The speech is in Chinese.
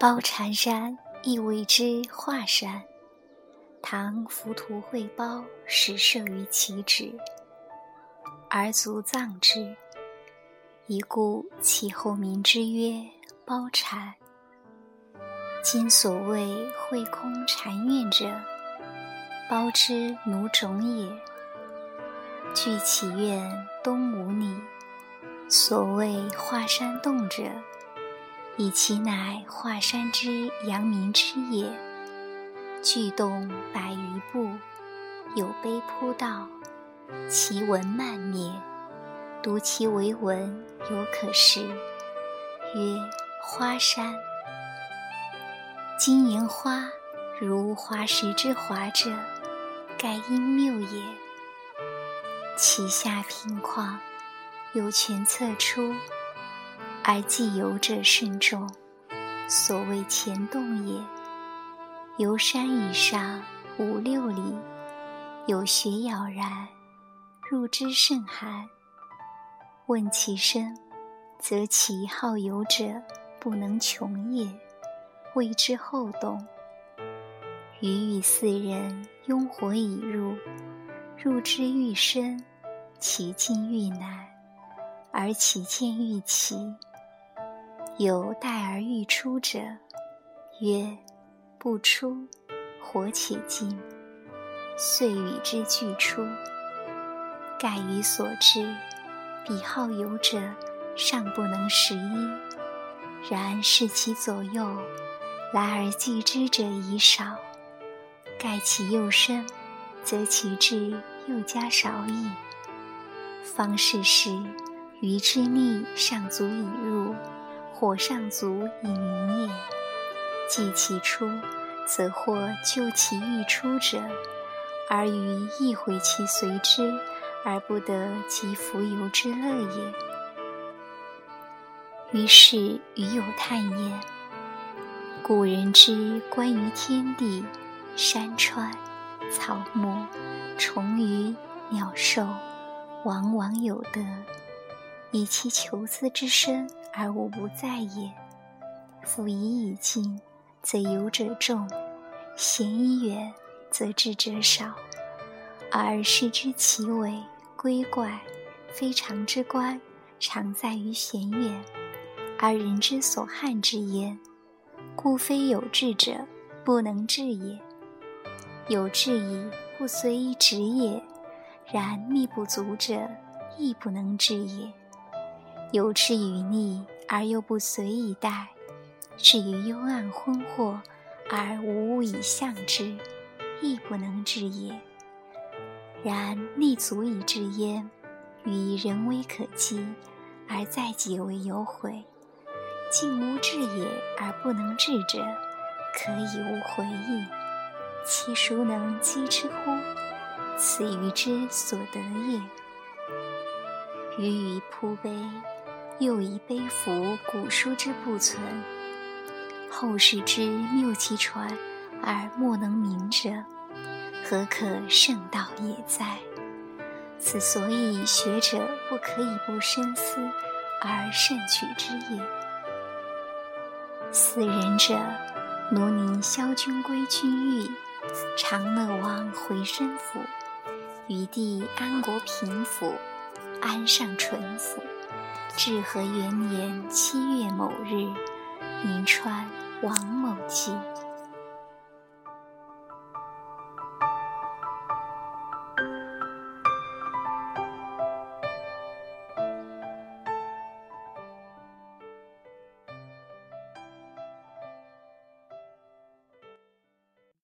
包禅山亦为之华山，唐浮屠会包始设于其址，而族葬之，一故其后民之曰包禅。今所谓会空禅院者，包之奴种也。据其院东五里，所谓华山洞者，以其乃华山之阳明之也，巨洞100余步，有碑铺道，其文漫灭，读其为文有可识，曰花山。今言花如华石之华者，盖因谬也。其下平旷，由泉侧出，而既游者甚众，所谓前洞也。游山以上5-6里，有雪杳然，入之甚寒。问其声，则其好游者不能穷也，谓之后洞。余与4人拥火以入，入之愈深，其进愈难，而其见愈奇。有待而欲出者，曰不出，火且尽，遂与之俱出。盖余所知，彼好游者尚不能识一，然视其左右，来而继之者已少。盖其又深，则其智又加少矣。方是时，余之力尚足以入，火尚足以明也。既其出，则或救其欲出者，而余亦悔其随之，而不得其浮游之乐也。于是余有叹焉：古人之关于天地、山川、草木、虫鱼、鸟兽，往往有得，以其求思之深而无不在也。夫疑已尽，则游者众；嫌已远，则智者少。而视之其为归怪，非常之观，常在于嫌远，而人之所憾之焉。故非有志者不能至也。有志矣，不随一止也；然力不足者，亦不能至也。有志于力，而又不随以待，至于幽暗昏惑，而无物以向之，亦不能至也。然力足以至焉，于人为可及，而在己为有悔。尽无志也而不能至者，可以无回矣。其孰能讥之乎？此余之所得也。余于铺碑，又以碑服古书之不存，后世之谬其传而莫能明者，何可圣道也哉？此所以学者不可以不深思而慎取之也。斯仁者，奴宁萧君归君域，长乐王回身府，余弟安国平府，安上淳府。至和元年7月某日，临川王某祭。